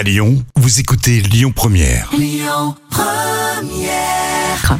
À Lyon, vous écoutez Lyon Première. Lyon Première.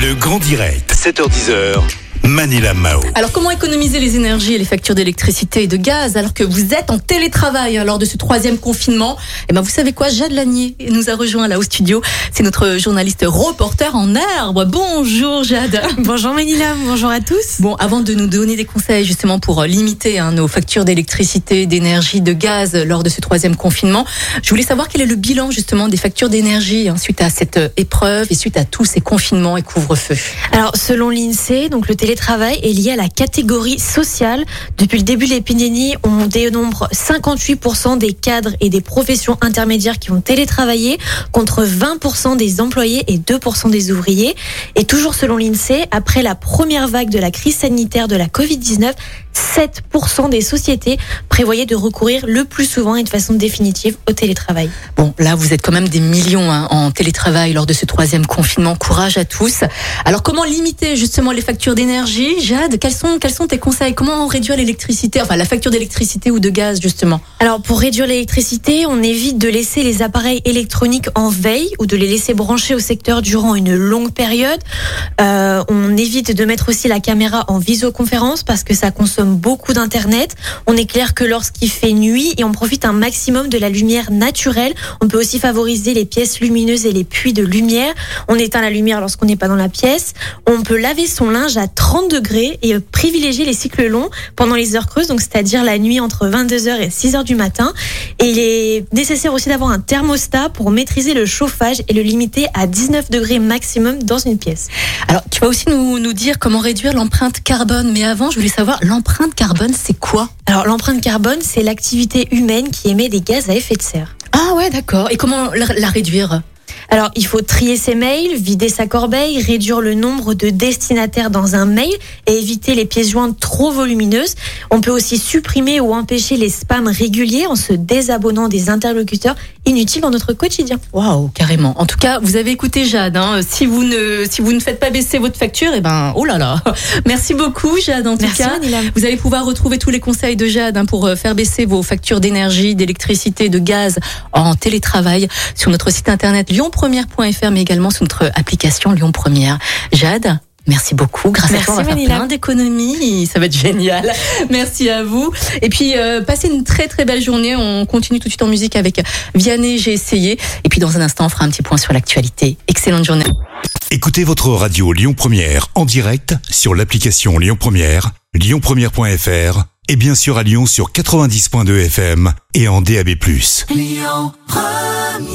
Le Grand Direct, 7h-10h. Manila Mao. Alors, comment économiser les énergies et les factures d'électricité et de gaz alors que vous êtes en télétravail lors de ce troisième confinement ? Eh bien, vous savez quoi, Jade Lagnier nous a rejoint là au studio. C'est notre journaliste reporter en herbe. Bonjour Jade. Bonjour Manila, bonjour à tous. Bon, avant de nous donner des conseils justement pour limiter nos factures d'électricité, d'énergie, de gaz lors de ce troisième confinement, je voulais savoir quel est le bilan justement des factures d'énergie suite à cette épreuve et suite à tous ces confinements et couvre-feu. Alors, selon l'INSEE, donc le télétravail est lié à la catégorie sociale. Depuis le début de l'épidémie, on dénombre 58% des cadres et des professions intermédiaires qui ont télétravaillé, contre 20% des employés et 2% des ouvriers. Et toujours selon l'INSEE, après la première vague de la crise sanitaire de la Covid-19, 7% des sociétés prévoyaient de recourir le plus souvent et de façon définitive au télétravail. Bon, là, vous êtes quand même des millions en télétravail lors de ce troisième confinement. Courage à tous. Alors, comment limiter justement les factures d'énergie, Jade ? Quels sont tes conseils ? Comment réduire l'électricité, enfin la facture d'électricité ou de gaz justement ? Alors, pour réduire l'électricité, on évite de laisser les appareils électroniques en veille ou de les laisser brancher au secteur durant une longue période. On évite de mettre aussi la caméra en visioconférence parce que ça consomme beaucoup d'internet. On est clair que lorsqu'il fait nuit et on profite un maximum de la lumière naturelle, on peut aussi favoriser les pièces lumineuses et les puits de lumière. On éteint la lumière lorsqu'on n'est pas dans la pièce. On peut laver son linge à 30 degrés et privilégier les cycles longs pendant les heures creuses, donc c'est-à-dire la nuit entre 22h et 6h du matin. Et il est nécessaire aussi d'avoir un thermostat pour maîtriser le chauffage et le limiter à 19 degrés maximum dans une pièce. Alors, tu vas aussi nous dire comment réduire l'empreinte carbone, mais avant, je voulais savoir l'empreinte carbone, c'est quoi ? Alors, l'empreinte carbone, c'est l'activité humaine qui émet des gaz à effet de serre. Ah ouais, d'accord. Et comment la réduire ? Alors, il faut trier ses mails, vider sa corbeille, réduire le nombre de destinataires dans un mail et éviter les pièces jointes trop volumineuses. On peut aussi supprimer ou empêcher les spams réguliers en se désabonnant des interlocuteurs inutiles dans notre quotidien. Waouh, carrément. En tout cas, vous avez écouté Jade. Si vous ne faites pas baisser votre facture, oh là là. Merci beaucoup Jade en tout cas. Merci Manila. Vous allez pouvoir retrouver tous les conseils de Jade pour faire baisser vos factures d'énergie, d'électricité, de gaz en télétravail sur notre site internet lyonpremière.fr, mais également sur notre application Lyon Première. Jade, merci beaucoup. Grâce à toi, on va faire plein d'économies. Ça va être génial. Merci à vous. Et puis, passez une très très belle journée. On continue tout de suite en musique avec Vianney, J'ai essayé. Et puis, dans un instant, on fera un petit point sur l'actualité. Excellente journée. Écoutez votre radio Lyon Première en direct sur l'application Lyon Première, lyonpremière.fr et bien sûr à Lyon sur 90.2 FM et en DAB+. Lyon Première.